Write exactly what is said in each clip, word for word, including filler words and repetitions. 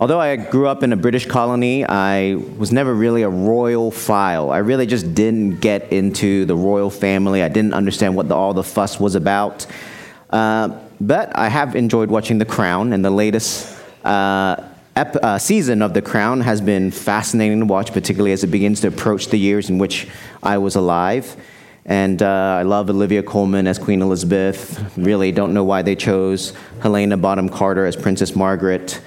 Although I grew up in a British colony, I was never really a royal file. I really just didn't get into the royal family. I didn't understand what the, all the fuss was about. Uh, but I have enjoyed watching The Crown, and the latest uh, ep- uh, season of The Crown has been fascinating to watch, particularly as it begins to approach the years in which I was alive. And uh, I love Olivia Colman as Queen Elizabeth. Really don't know why they chose Helena Bonham Carter as Princess Margaret.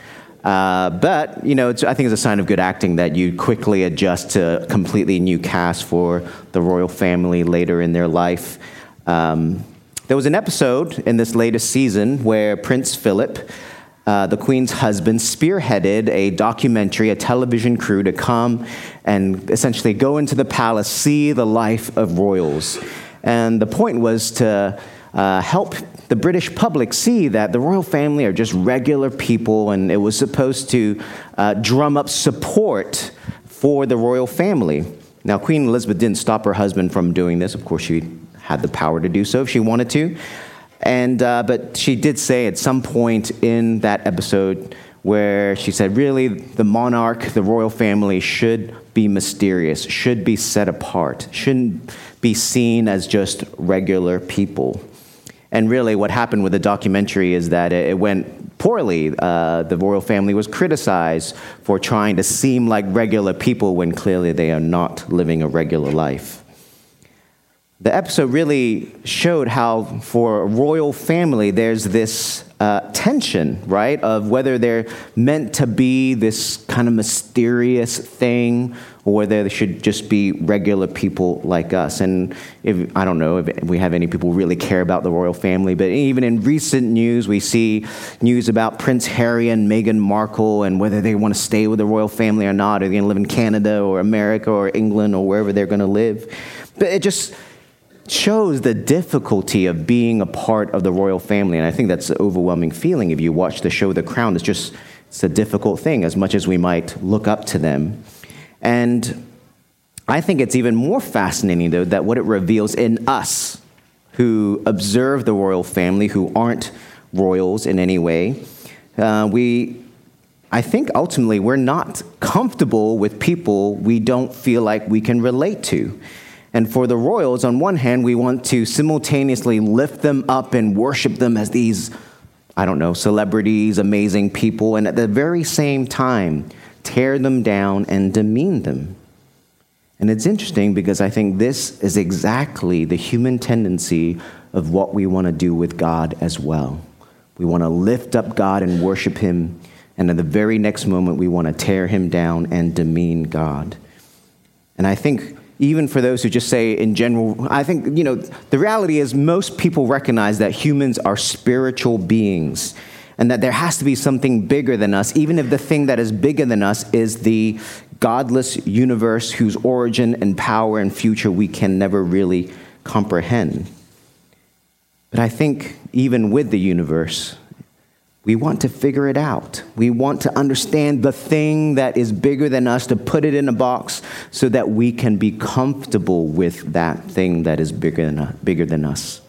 Uh, but, you know, it's, I think it's a sign of good acting that you quickly adjust to a completely new cast for the royal family later in their life. Um, there was an episode in this latest season where Prince Philip, uh, the Queen's husband, spearheaded a documentary, a television crew to come and essentially go into the palace, see the life of royals. And the point was to Uh, help the British public see that the royal family are just regular people, and it was supposed to uh, drum up support for the royal family. Now, Queen Elizabeth didn't stop her husband from doing this. Of course, she had the power to do so if she wanted to. And uh, but she did say at some point in that episode where she said, really, the monarch, the royal family should be mysterious, should be set apart, shouldn't be seen as just regular people. And really what happened with the documentary is that it went poorly. Uh, the royal family was criticized for trying to seem like regular people when clearly they are not living a regular life. The episode really showed how for a royal family there's this uh, tension, right, of whether they're meant to be this kind of mysterious thing or whether they should just be regular people like us. And if, I don't know if we have any people who really care about the royal family, but even in recent news, we see news about Prince Harry and Meghan Markle and whether they want to stay with the royal family or not. Are they going to live in Canada or America or England or wherever they're going to live? But it just shows the difficulty of being a part of the royal family. And I think that's an overwhelming feeling if you watch the show The Crown. It's just it's a difficult thing as much as we might look up to them. And I think it's even more fascinating, though, that what it reveals in us who observe the royal family, who aren't royals in any way, uh, we, I think ultimately we're not comfortable with people we don't feel like we can relate to. And for the royals, on one hand, we want to simultaneously lift them up and worship them as these, I don't know, celebrities, amazing people, and at the very same time, tear them down and demean them. And it's interesting because I think this is exactly the human tendency of what we want to do with God as well. We want to lift up God and worship him, and at the very next moment, we want to tear him down and demean God. And I think even for those who just say in general, I think, you know, the reality is most people recognize that humans are spiritual beings, and that there has to be something bigger than us, even if the thing that is bigger than us is the godless universe whose origin and power and future we can never really comprehend. But I think even with the universe, we want to figure it out. We want to understand the thing that is bigger than us, to put it in a box so that we can be comfortable with that thing that is bigger than, bigger than us.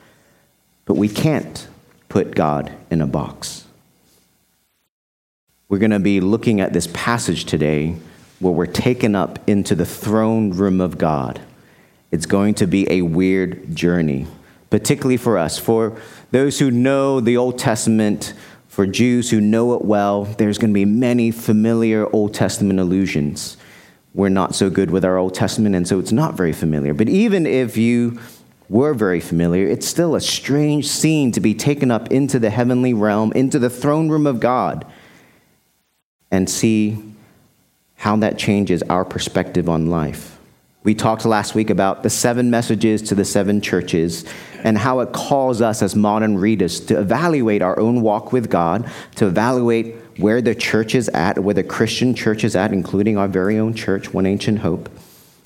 But we can't put God in a box. We're going to be looking at this passage today where we're taken up into the throne room of God. It's going to be a weird journey, particularly for us. For those who know the Old Testament, for Jews who know it well, there's going to be many familiar Old Testament allusions. We're not so good with our Old Testament, and so it's not very familiar. But even if you were very familiar, it's still a strange scene to be taken up into the heavenly realm, into the throne room of God, and see how that changes our perspective on life. We talked last week about the seven messages to the seven churches and how it calls us as modern readers to evaluate our own walk with God, to evaluate where the church is at, where the Christian church is at, including our very own church, One Ancient Hope.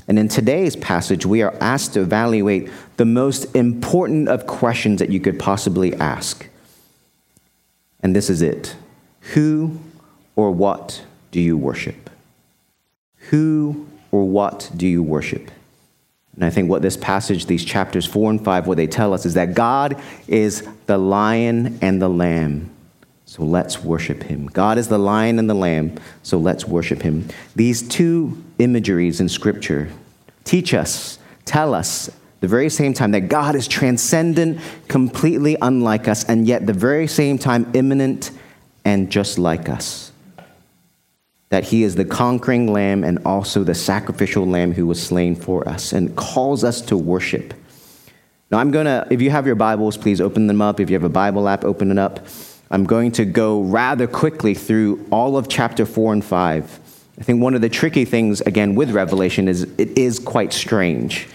And in today's passage, we are asked to evaluate the most important of questions that you could possibly ask. And this is it. Who or what do you worship? Who or what do you worship? And I think what this passage, these chapters four and five, what they tell us is that God is the lion and the lamb, so let's worship him. God is the lion and the lamb, so let's worship him. These two imageries in Scripture teach us, tell us, the very same time that God is transcendent, completely unlike us, and yet the very same time immanent and just like us. That he is the conquering lamb and also the sacrificial lamb who was slain for us and calls us to worship. Now I'm going to, if you have your Bibles, please open them up. If you have a Bible app, open it up. I'm going to go rather quickly through all of chapter four and five. I think one of the tricky things, again, with Revelation is it is quite strange.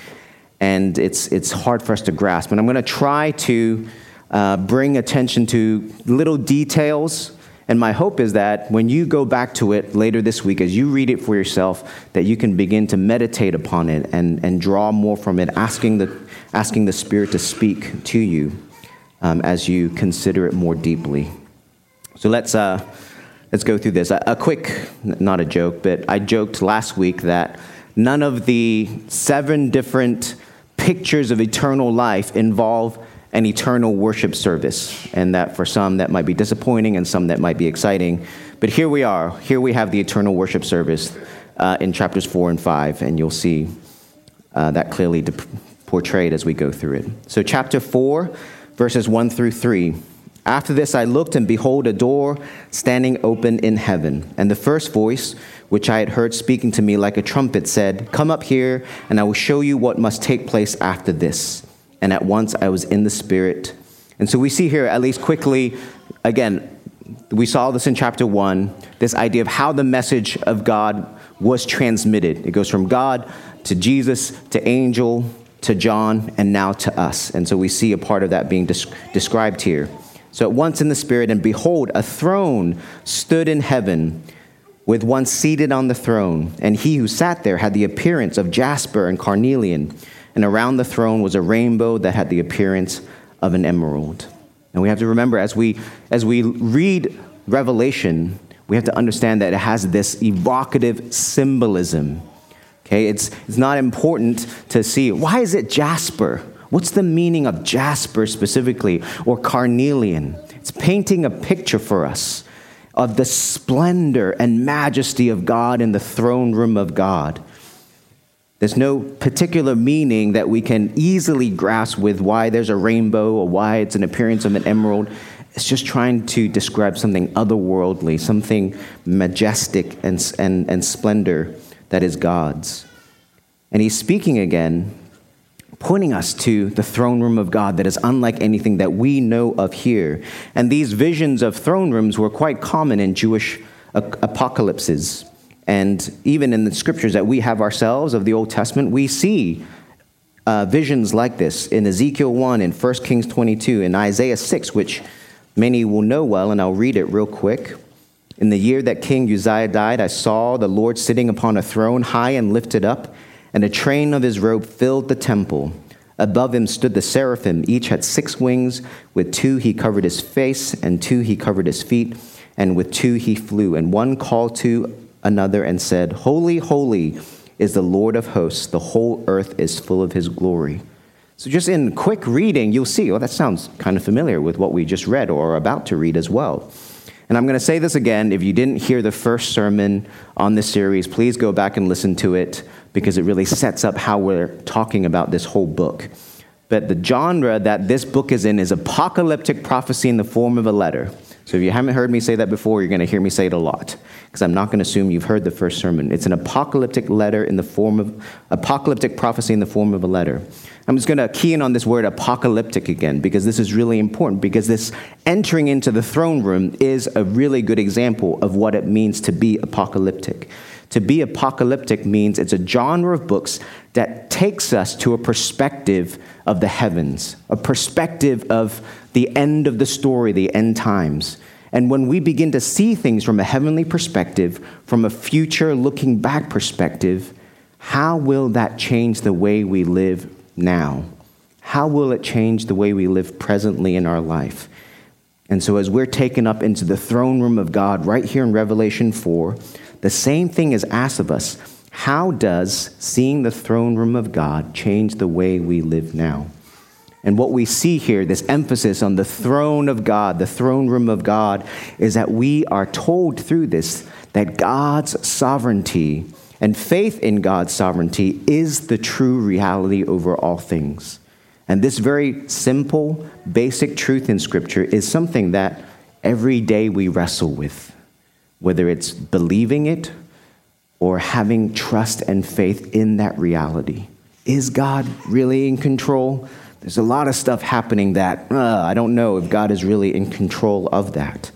And it's it's hard for us to grasp. And I'm going to try to uh, bring attention to little details. And my hope is that when you go back to it later this week, as you read it for yourself, that you can begin to meditate upon it and, and draw more from it, asking the asking the Spirit to speak to you um, as you consider it more deeply. So let's uh, let's go through this. A, a quick, not a joke, but I joked last week that none of the seven different pictures of eternal life involve an eternal worship service, and that for some that might be disappointing and some that might be exciting. But here we are. Here we have the eternal worship service uh, in chapters four and five, and you'll see uh, that clearly de- portrayed as we go through it. So chapter four, verses one through three. After this I looked, and behold, a door standing open in heaven. And the first voice, which I had heard speaking to me like a trumpet, said, "Come up here, and I will show you what must take place after this." And at once I was in the Spirit. And so we see here, at least quickly, again, we saw this in chapter one, this idea of how the message of God was transmitted. It goes from God to Jesus to angel to John and now to us. And so we see a part of that being des- described here. So at once in the Spirit, and behold, a throne stood in heaven with one seated on the throne. And he who sat there had the appearance of jasper and carnelian. And around the throne was a rainbow that had the appearance of an emerald. And we have to remember, as we as we read Revelation, we have to understand that it has this evocative symbolism. Okay, it's it's not important to see, why is it jasper? What's the meaning of jasper specifically, or carnelian? It's painting a picture for us of the splendor and majesty of God in the throne room of God. There's no particular meaning that we can easily grasp with why there's a rainbow or why it's an appearance of an emerald. It's just trying to describe something otherworldly, something majestic and, and, and splendor that is God's. And he's speaking again, pointing us to the throne room of God that is unlike anything that we know of here. And these visions of throne rooms were quite common in Jewish apocalypses. And even in the scriptures that we have ourselves of the Old Testament, we see uh, visions like this in Ezekiel one, in First Kings twenty-two, in Isaiah six, which many will know well, and I'll read it real quick. In the year that King Uzziah died, I saw the Lord sitting upon a throne high and lifted up, and a train of his robe filled the temple. Above him stood the seraphim. Each had six wings. With two he covered his face, and two he covered his feet, and with two he flew. And one called to another and said, "Holy, holy is the Lord of hosts. The whole earth is full of his glory." So just in quick reading, you'll see, oh, that sounds kind of familiar with what we just read or are about to read as well. And I'm going to say this again. If you didn't hear the first sermon on this series, please go back and listen to it, because it really sets up how we're talking about this whole book. But the genre that this book is in is apocalyptic prophecy in the form of a letter. So if you haven't heard me say that before, you're going to hear me say it a lot, because I'm not going to assume you've heard the first sermon. It's an apocalyptic letter in the form of apocalyptic prophecy in the form of a letter. I'm just going to key in on this word apocalyptic again, because this is really important, because this entering into the throne room is a really good example of what it means to be apocalyptic. To be apocalyptic means it's a genre of books that takes us to a perspective of the heavens, a perspective of the end of the story, the end times. And when we begin to see things from a heavenly perspective, from a future looking back perspective, how will that change the way we live now? How will it change the way we live presently in our life? And so as we're taken up into the throne room of God right here in Revelation four, the same thing is asked of us. How does seeing the throne room of God change the way we live now? And what we see here, this emphasis on the throne of God, the throne room of God, is that we are told through this that God's sovereignty and faith in God's sovereignty is the true reality over all things. And this very simple, basic truth in Scripture is something that every day we wrestle with, whether it's believing it or having trust and faith in that reality. Is God really in control? There's a lot of stuff happening that, uh, I don't know if God is really in control of that.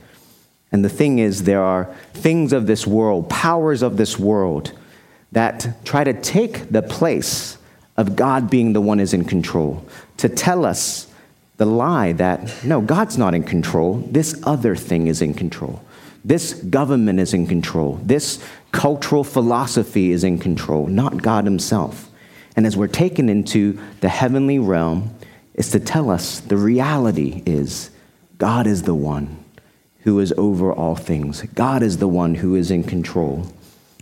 And the thing is, there are things of this world, powers of this world, that try to take the place of God being the one who's in control, to tell us the lie that, no, God's not in control. This other thing is in control. This government is in control. This cultural philosophy is in control, not God himself. And as we're taken into the heavenly realm, it's to tell us the reality is God is the one who is over all things. God is the one who is in control.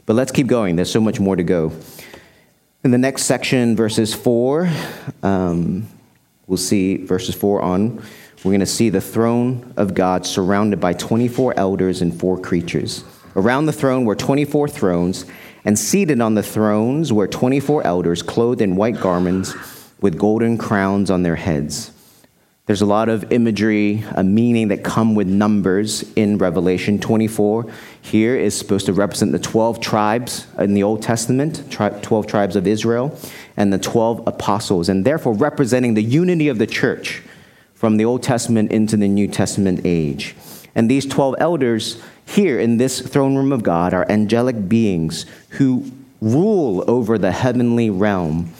But let's keep going. There's so much more to go. In the next section, verses four, um, we'll see verses four on. We're going to see the throne of God surrounded by twenty-four elders and four creatures. Around the throne were twenty-four thrones, and seated on the thrones were twenty-four elders clothed in white garments with golden crowns on their heads. There's a lot of imagery, a meaning that come with numbers in Revelation twenty-four. Here is supposed to represent the twelve tribes in the Old Testament, twelve tribes of Israel, and the twelve apostles, and therefore representing the unity of the church from the Old Testament into the New Testament age. And these twelve elders here in this throne room of God are angelic beings who rule over the heavenly realm.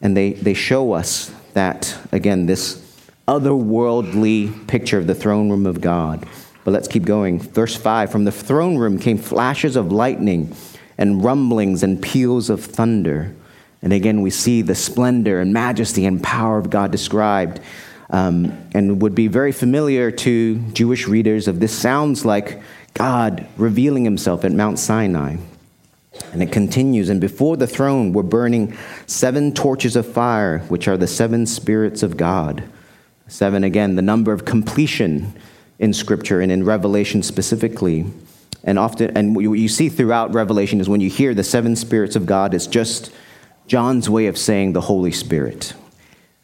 And they, they show us that, again, this otherworldly picture of the throne room of God. But let's keep going. Verse five, from the throne room came flashes of lightning and rumblings and peals of thunder. And again, we see the splendor and majesty and power of God described. Um, and would be very familiar to Jewish readers of this sounds like God revealing himself at Mount Sinai. And it continues, and before the throne were burning seven torches of fire, which are the seven spirits of God. Seven, again, the number of completion in Scripture and in Revelation specifically. And often, and what you see throughout Revelation is when you hear the seven spirits of God, it's just John's way of saying the Holy Spirit.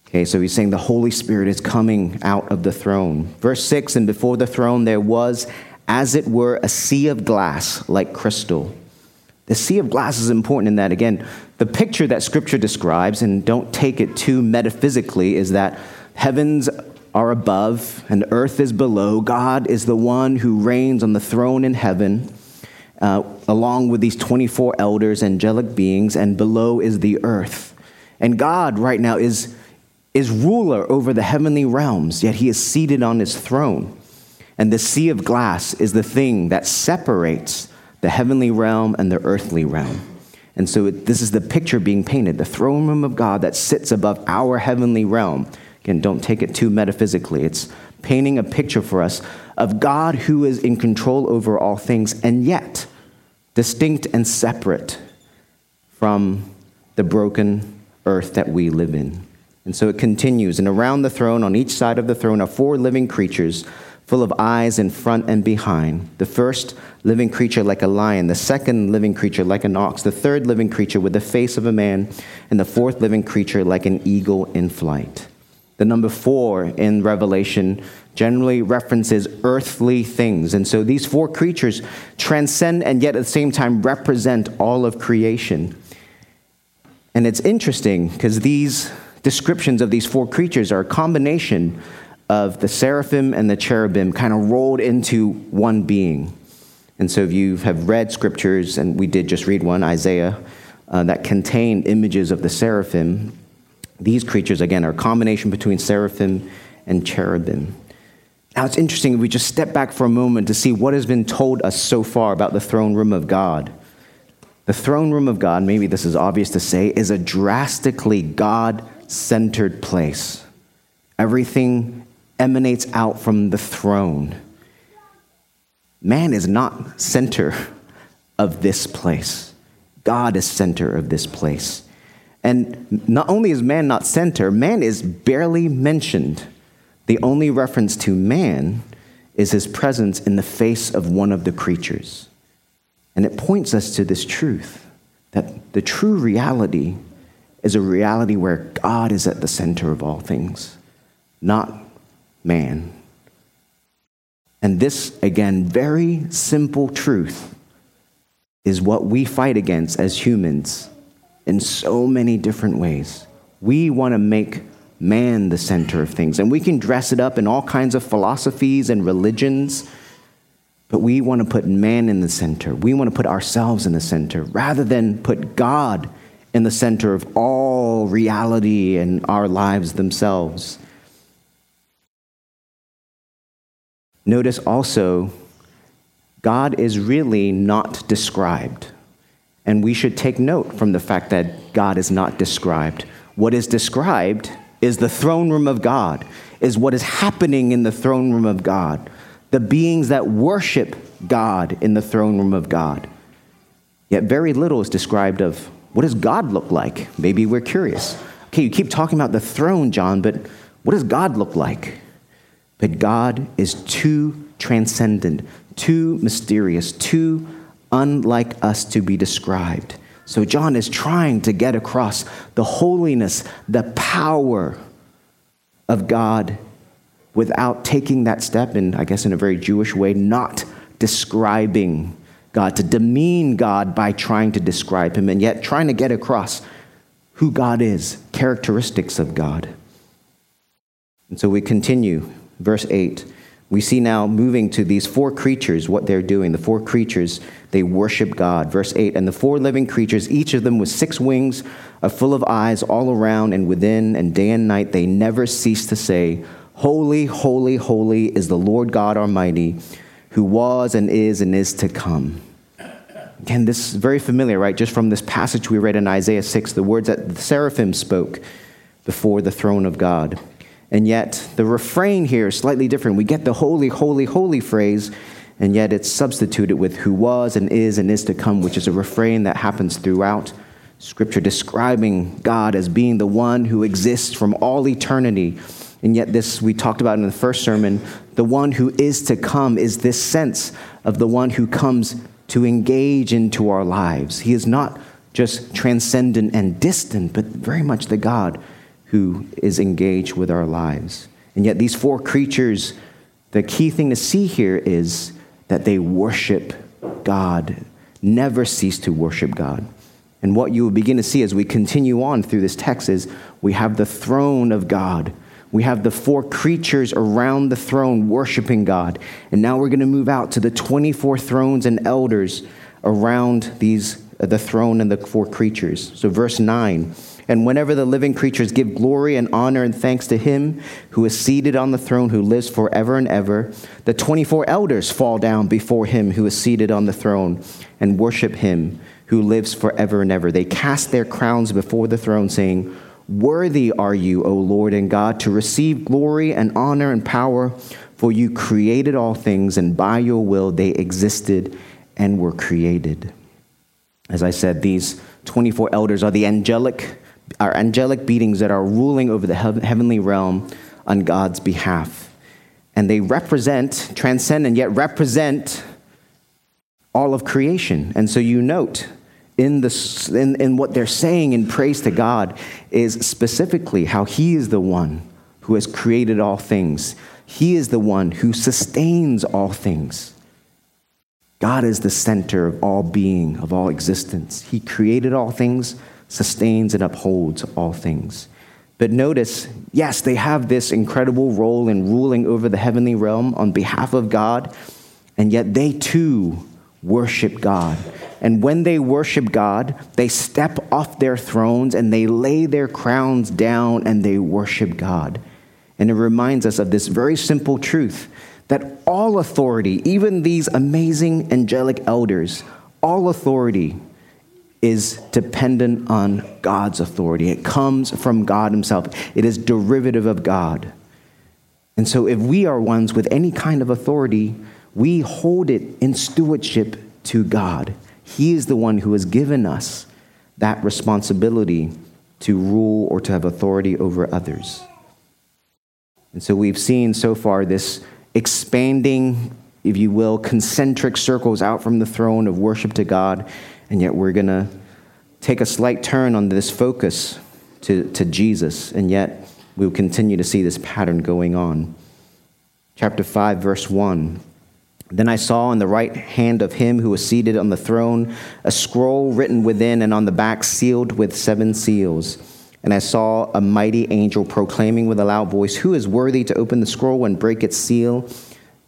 Okay, so he's saying the Holy Spirit is coming out of the throne. Verse six, and before the throne there was, as it were, a sea of glass like crystal. The sea of glass is important in that, again, the picture that Scripture describes, and don't take it too metaphysically, is that heavens are above and earth is below. God is the one who reigns on the throne in heaven, uh, along with these twenty-four elders, angelic beings, and below is the earth. And God right now is... is ruler over the heavenly realms, yet he is seated on his throne. And the sea of glass is the thing that separates the heavenly realm and the earthly realm. And so it, this is the picture being painted, the throne room of God that sits above our heavenly realm. Again, don't take it too metaphysically. It's painting a picture for us of God who is in control over all things and yet distinct and separate from the broken earth that we live in. And so it continues, and around the throne, on each side of the throne, are four living creatures full of eyes in front and behind. The first living creature like a lion, the second living creature like an ox, the third living creature with the face of a man, and the fourth living creature like an eagle in flight. The number four in Revelation generally references earthly things. And so these four creatures transcend and yet at the same time represent all of creation. And it's interesting because these descriptions of these four creatures are a combination of the seraphim and the cherubim kind of rolled into one being. And so if you have read scriptures, and we did just read one, Isaiah, uh, that contained images of the seraphim, these creatures, again, are a combination between seraphim and cherubim. Now it's interesting if we just step back for a moment to see what has been told us so far about the throne room of God. The throne room of God, maybe this is obvious to say, is a drastically God-centered place. Everything emanates out from the throne. Man is not center of this place. God is center of this place. And not only is man not center, man is barely mentioned. The only reference to man is his presence in the face of one of the creatures. And it points us to this truth, that the true reality is a reality where God is at the center of all things, not man. And this, again, very simple truth is what we fight against as humans in so many different ways. We want to make man the center of things, and we can dress it up in all kinds of philosophies and religions, but we want to put man in the center. We want to put ourselves in the center rather than put God in the center of all reality and our lives themselves. Notice also, God is really not described. And we should take note from the fact that God is not described. What is described is the throne room of God, is what is happening in the throne room of God, the beings that worship God in the throne room of God. Yet very little is described of what does God look like? Maybe we're curious. Okay, you keep talking about the throne, John, but what does God look like? But God is too transcendent, too mysterious, too unlike us to be described. So John is trying to get across the holiness, the power of God without taking that step, and I guess in a very Jewish way, not describing God, to demean God by trying to describe him, and yet trying to get across who God is, characteristics of God. And so we continue. Verse eight, we see now moving to these four creatures, what they're doing. The four creatures, they worship God. Verse eight, and the four living creatures, each of them with six wings, are full of eyes all around and within, and day and night they never cease to say, holy, holy, holy is the Lord God Almighty, who was and is and is to come. Again, this is very familiar, right? Just from this passage we read in Isaiah six, the words that the seraphim spoke before the throne of God. And yet, the refrain here is slightly different. We get the holy, holy, holy phrase, and yet it's substituted with who was and is and is to come, which is a refrain that happens throughout Scripture, describing God as being the one who exists from all eternity. And yet this, we talked about in the first sermon, the one who is to come is this sense of the one who comes to engage into our lives. He is not just transcendent and distant, but very much the God who is engaged with our lives. And yet these four creatures, the key thing to see here is that they worship God, never cease to worship God. And what you will begin to see as we continue on through this text is we have the throne of God. We have the four creatures around the throne worshiping God. And now we're going to move out to the twenty-four thrones and elders around these the throne and the four creatures. So verse nine, and whenever the living creatures give glory and honor and thanks to him who is seated on the throne, who lives forever and ever, the twenty-four elders fall down before him who is seated on the throne and worship him who lives forever and ever. They cast their crowns before the throne, saying, worthy are you, O Lord and God, to receive glory and honor and power, for you created all things, and by your will they existed and were created. As I said, these twenty-four elders are the angelic are angelic beings that are ruling over the heavenly realm on God's behalf. And they represent, transcend and yet represent all of creation. And so you note in, the, in, in what they're saying in praise to God is specifically how he is the one who has created all things. He is the one who sustains all things. God is the center of all being, of all existence. He created all things, sustains and upholds all things. But notice, yes, they have this incredible role in ruling over the heavenly realm on behalf of God, and yet they too worship God. And when they worship God, they step off their thrones and they lay their crowns down and they worship God. And it reminds us of this very simple truth, that all authority, even these amazing angelic elders, all authority is dependent on God's authority. It comes from God himself. It is derivative of God. And so if we are ones with any kind of authority, we hold it in stewardship to God. He is the one who has given us that responsibility to rule or to have authority over others. And so we've seen so far this expanding, if you will, concentric circles out from the throne of worship to God, and yet we're going to take a slight turn on this focus to, to Jesus, and yet we'll continue to see this pattern going on. Chapter five, verse one. Then I saw in the right hand of him who was seated on the throne a scroll written within and on the back, sealed with seven seals. And I saw a mighty angel proclaiming with a loud voice, "Who is worthy to open the scroll and break its seal?"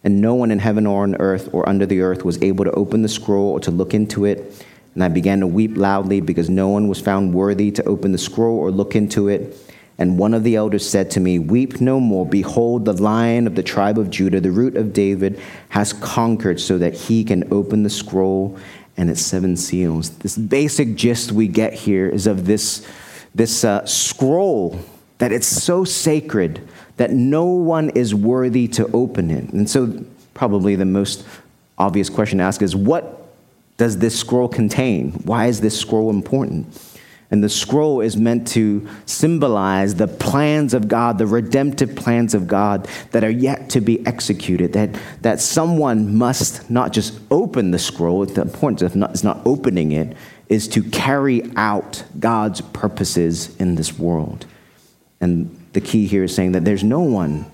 And no one in heaven or on earth or under the earth was able to open the scroll or to look into it. And I began to weep loudly because no one was found worthy to open the scroll or look into it. And one of the elders said to me, "Weep no more. Behold, the Lion of the tribe of Judah, the root of David, has conquered so that he can open the scroll and its seven seals." This basic gist we get here is of this, this uh, scroll, that it's so sacred that no one is worthy to open it. And so probably the most obvious question to ask is, what does this scroll contain? Why is this scroll important? And the scroll is meant to symbolize the plans of God, the redemptive plans of God that are yet to be executed, that, that someone must not just open the scroll. The importance of not, is not opening it, is to carry out God's purposes in this world. And the key here is saying that there's no one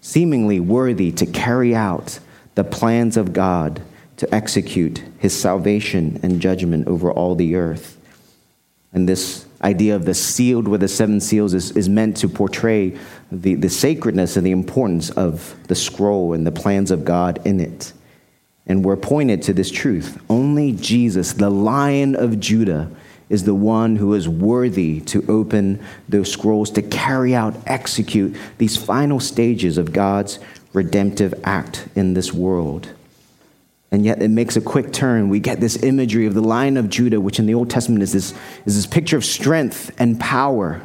seemingly worthy to carry out the plans of God to execute his salvation and judgment over all the earth. And this idea of the sealed with the seven seals is, is meant to portray the, the sacredness and the importance of the scroll and the plans of God in it. And we're pointed to this truth. Only Jesus, the Lion of Judah, is the one who is worthy to open those scrolls, to carry out, execute these final stages of God's redemptive act in this world. And yet it makes a quick turn. We get this imagery of the Lion of Judah, which in the Old Testament is this, is this picture of strength and power,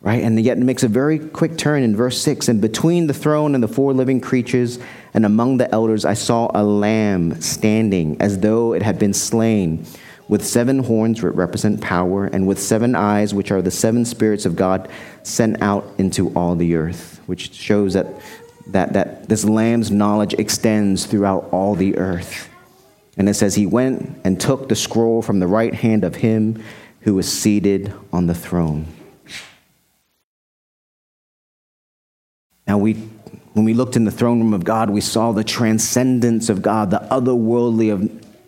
right? And yet it makes a very quick turn in verse six. And between the throne and the four living creatures and among the elders, I saw a lamb standing as though it had been slain, with seven horns which represent power, and with seven eyes, which are the seven spirits of God sent out into all the earth, which shows that that that this lamb's knowledge extends throughout all the earth. And it says, he went and took the scroll from the right hand of him who was seated on the throne. Now, we, when we looked in the throne room of God, we saw the transcendence of God, the otherworldly of,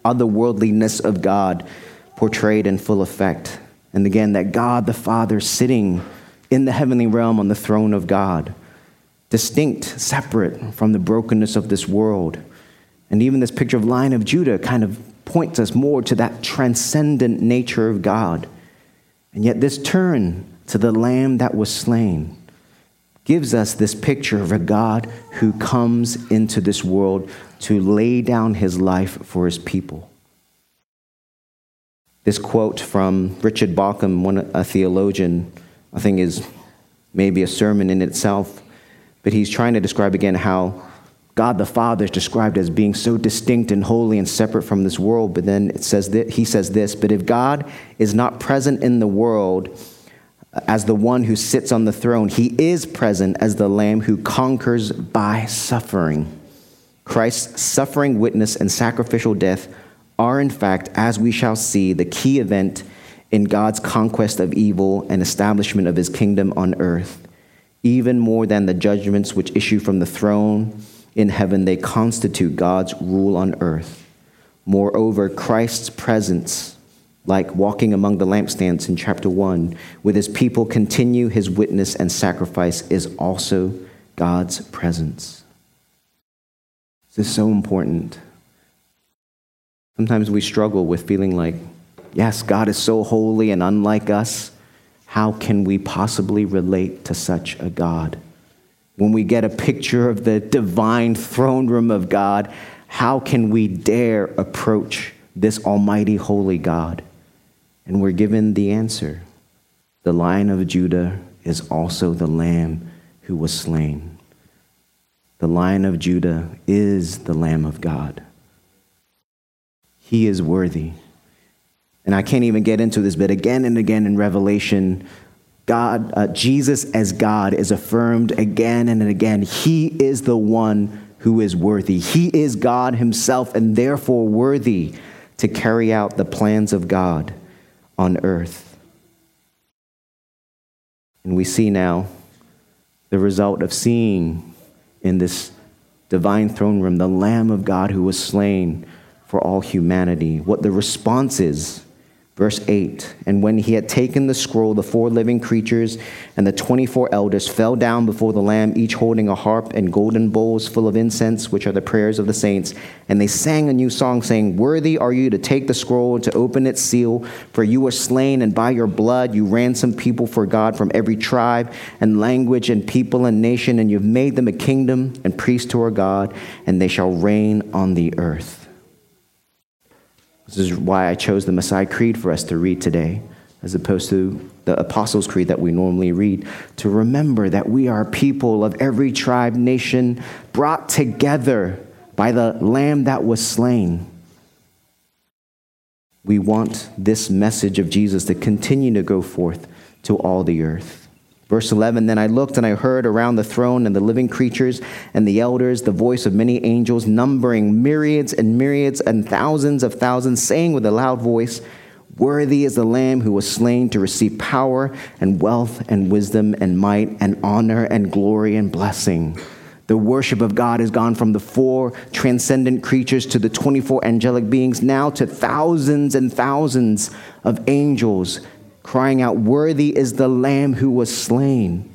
otherworldliness of God portrayed in full effect. And again, that God the Father sitting in the heavenly realm on the throne of God, distinct, separate from the brokenness of this world. And even this picture of Lion of Judah kind of points us more to that transcendent nature of God. And yet this turn to the lamb that was slain gives us this picture of a God who comes into this world to lay down his life for his people. This quote from Richard Bauckham, one, a theologian, I think is maybe a sermon in itself. But he's trying to describe again how God the Father is described as being so distinct and holy and separate from this world. But then it says that he says this, "But if God is not present in the world as the one who sits on the throne, he is present as the Lamb who conquers by suffering. Christ's suffering, witness, and sacrificial death are, in fact, as we shall see, the key event in God's conquest of evil and establishment of his kingdom on earth. Even more than the judgments which issue from the throne in heaven, they constitute God's rule on earth. Moreover, Christ's presence, like walking among the lampstands in chapter one, with his people continue his witness and sacrifice, is also God's presence." This is so important. Sometimes we struggle with feeling like, yes, God is so holy and unlike us. How can we possibly relate to such a God? When we get a picture of the divine throne room of God, how can we dare approach this almighty, holy God? And we're given the answer. The Lion of Judah is also the Lamb who was slain. The Lion of Judah is the Lamb of God. He is worthy. And I can't even get into this, but again and again in Revelation, God, uh, Jesus as God is affirmed again and again. He is the one who is worthy. He is God himself and therefore worthy to carry out the plans of God on earth. And we see now the result of seeing in this divine throne room the Lamb of God who was slain for all humanity. What the response is. Verse eight, and when he had taken the scroll, the four living creatures and the twenty-four elders fell down before the Lamb, each holding a harp and golden bowls full of incense, which are the prayers of the saints. And they sang a new song, saying, worthy are you to take the scroll and to open its seal, for you were slain, and by your blood you ransomed people for God from every tribe and language and people and nation, and you've made them a kingdom and priests to our God, and they shall reign on the earth. This is why I chose the Messiah Creed for us to read today, as opposed to the Apostles' Creed that we normally read, to remember that we are people of every tribe, nation, brought together by the Lamb that was slain. We want this message of Jesus to continue to go forth to all the earth. Verse eleven, then I looked and I heard around the throne and the living creatures and the elders the voice of many angels, numbering myriads and myriads and thousands of thousands, saying with a loud voice, worthy is the Lamb who was slain to receive power and wealth and wisdom and might and honor and glory and blessing. The worship of God has gone from the four transcendent creatures to the twenty-four angelic beings, now to thousands and thousands of angels crying out, worthy is the Lamb who was slain.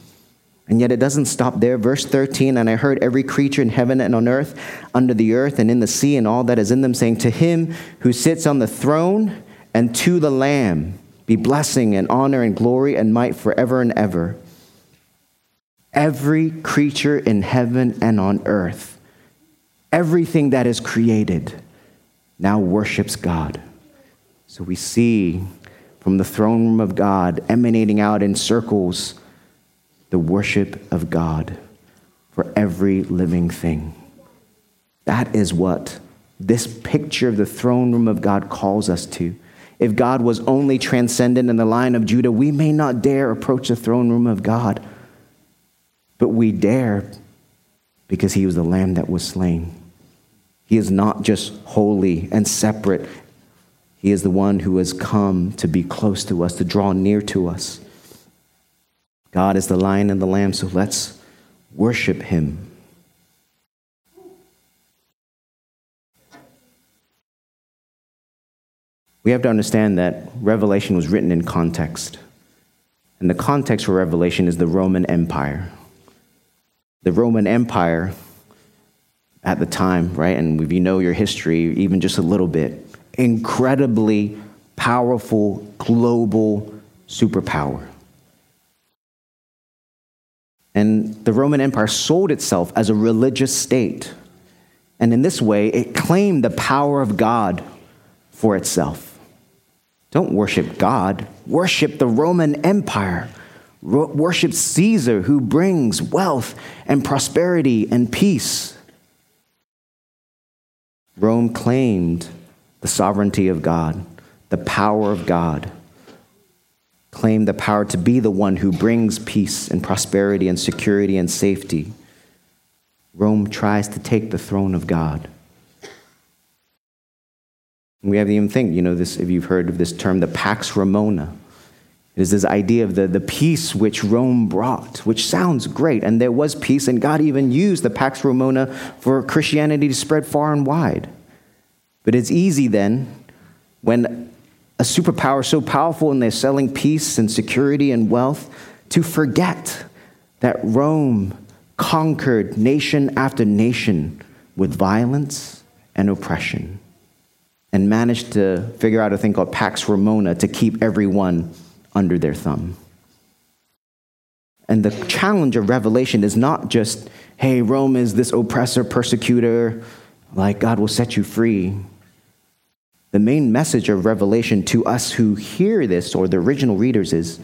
And yet it doesn't stop there. Verse thirteen, and I heard every creature in heaven and on earth, under the earth and in the sea and all that is in them, saying, to him who sits on the throne and to the Lamb be blessing and honor and glory and might forever and ever. Every creature in heaven and on earth, everything that is created now worships God. So we see from the throne room of God, emanating out in circles, the worship of God for every living thing. That is what this picture of the throne room of God calls us to. If God was only transcendent in the line of Judah, we may not dare approach the throne room of God, but we dare because he was the Lamb that was slain. He is not just holy and separate. He is the one who has come to be close to us, to draw near to us. God is the Lion and the Lamb, so let's worship him. We have to understand that Revelation was written in context. And the context for Revelation is the Roman Empire. The Roman Empire at the time, right? And if you know your history, even just a little bit, incredibly powerful global superpower. And the Roman Empire sold itself as a religious state. And in this way, it claimed the power of God for itself. Don't worship God. Worship the Roman Empire. Ro- worship Caesar, who brings wealth and prosperity and peace. Rome claimed the sovereignty of God, the power of God. Claim the power to be the one who brings peace and prosperity and security and safety. Rome tries to take the throne of God. And we haven't even think, you know, this, if you've heard of this term, the Pax Romana. It is this idea of the, the peace which Rome brought, which sounds great. And there was peace, and God even used the Pax Romana for Christianity to spread far and wide. But it's easy then when a superpower is so powerful and they're selling peace and security and wealth to forget that Rome conquered nation after nation with violence and oppression and managed to figure out a thing called Pax Romana to keep everyone under their thumb. And the challenge of Revelation is not just, hey, Rome is this oppressor, persecutor, like God will set you free. The main message of Revelation to us who hear this, or the original readers, is,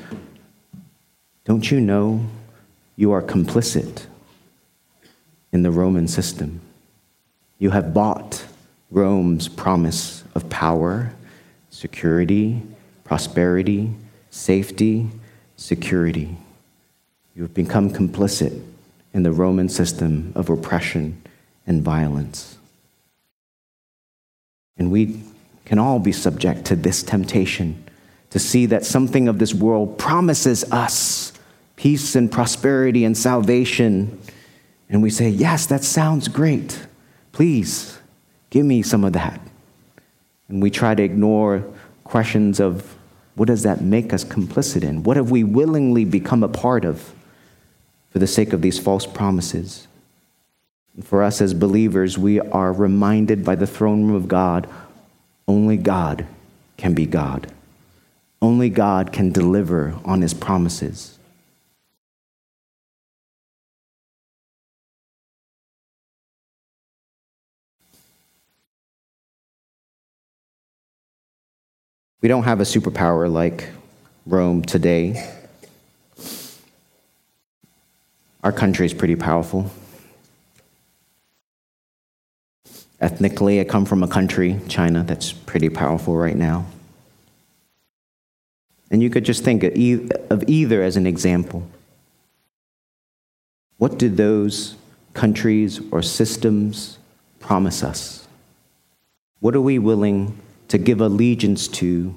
don't you know you are complicit in the Roman system? You have bought Rome's promise of power, security, prosperity, safety, security. You have become complicit in the Roman system of oppression and violence. And we can all be subject to this temptation to see that something of this world promises us peace and prosperity and salvation. And we say, yes, that sounds great. Please, give me some of that. And we try to ignore questions of what does that make us complicit in? What have we willingly become a part of for the sake of these false promises? And for us as believers, we are reminded by the throne room of God, only God can be God. Only God can deliver on his promises. We don't have a superpower like Rome today. Our country is pretty powerful. Ethnically, I come from a country, China, that's pretty powerful right now. And you could just think of either as an example. What do those countries or systems promise us? What are we willing to give allegiance to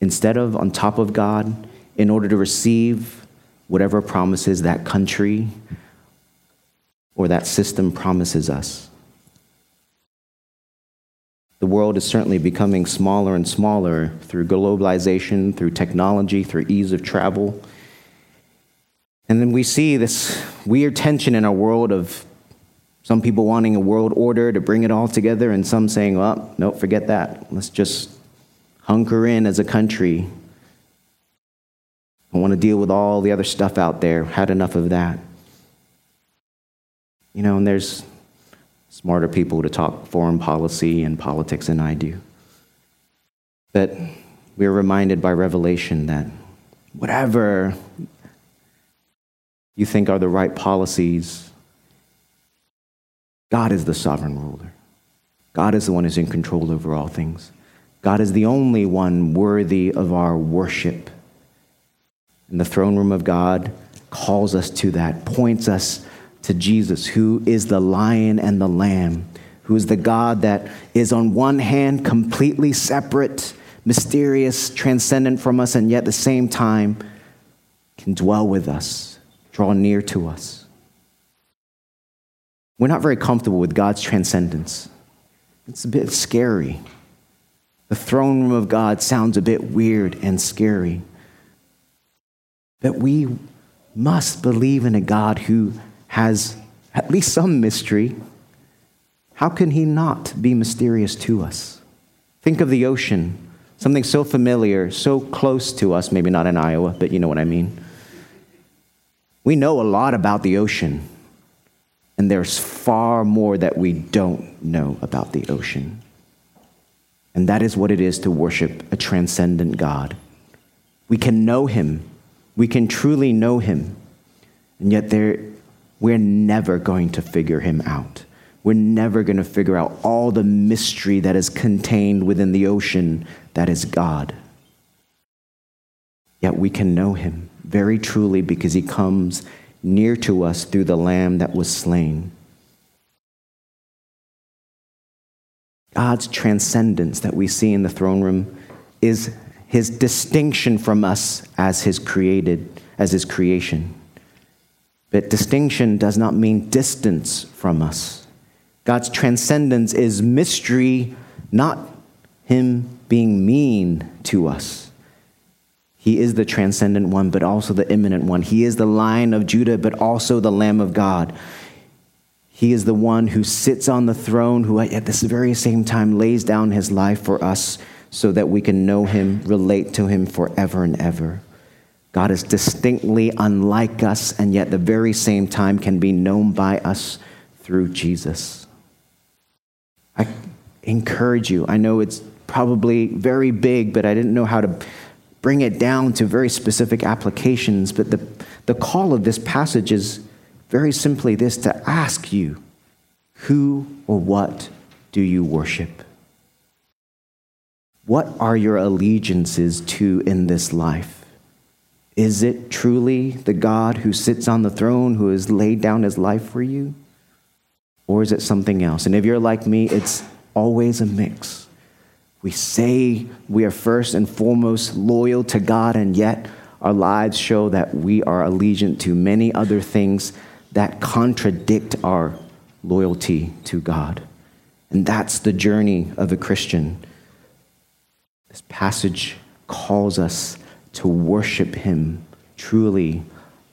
instead of on top of God in order to receive whatever promises that country or that system promises us? The world is certainly becoming smaller and smaller through globalization, through technology, through ease of travel. And then we see this weird tension in our world of some people wanting a world order to bring it all together, and some saying, well, no, forget that. Let's just hunker in as a country. I want to deal with all the other stuff out there. Had enough of that. You know, and there's smarter people to talk foreign policy and politics than I do. But we are reminded by Revelation that whatever you think are the right policies, God is the sovereign ruler. God is the one who's in control over all things. God is the only one worthy of our worship. And the throne room of God calls us to that, points us to Jesus, who is the Lion and the Lamb, who is the God that is on one hand completely separate, mysterious, transcendent from us, and yet at the same time can dwell with us, draw near to us. We're not very comfortable with God's transcendence. It's a bit scary. The throne room of God sounds a bit weird and scary. But we must believe in a God who has at least some mystery. How can he not be mysterious to us? Think of the ocean, something so familiar, so close to us, maybe not in Iowa, but you know what I mean. We know a lot about the ocean. And there's far more that we don't know about the ocean. And that is what it is to worship a transcendent God. We can know him. We can truly know him. And yet there, we're never going to figure him out. We're never going to figure out all the mystery that is contained within the ocean that is God. Yet we can know him very truly because he comes near to us through the Lamb that was slain. God's transcendence that we see in the throne room is his distinction from us as his created, as his creation. But distinction does not mean distance from us. God's transcendence is mystery, not him being mean to us. He is the transcendent one, but also the immanent one. He is the Lion of Judah, but also the Lamb of God. He is the one who sits on the throne, who at this very same time lays down his life for us so that we can know him, relate to him forever and ever. God is distinctly unlike us, and yet at the very same time can be known by us through Jesus. I encourage you. I know it's probably very big, but I didn't know how to bring it down to very specific applications, but the, the call of this passage is very simply this, to ask you, who or what do you worship? What are your allegiances to in this life? Is it truly the God who sits on the throne, who has laid down his life for you? Or is it something else? And if you're like me, it's always a mix. We say we are first and foremost loyal to God, and yet our lives show that we are allegiant to many other things that contradict our loyalty to God. And that's the journey of a Christian. This passage calls us to worship him truly,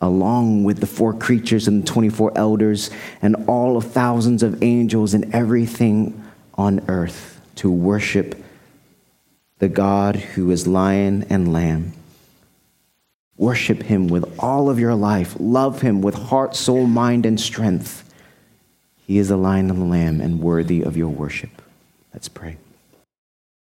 along with the four creatures and the twenty-four elders and all of thousands of angels and everything on earth, to worship the God who is lion and lamb. Worship him with all of your life. Love him with heart, soul, mind, and strength. He is the lion and the lamb and worthy of your worship. Let's pray.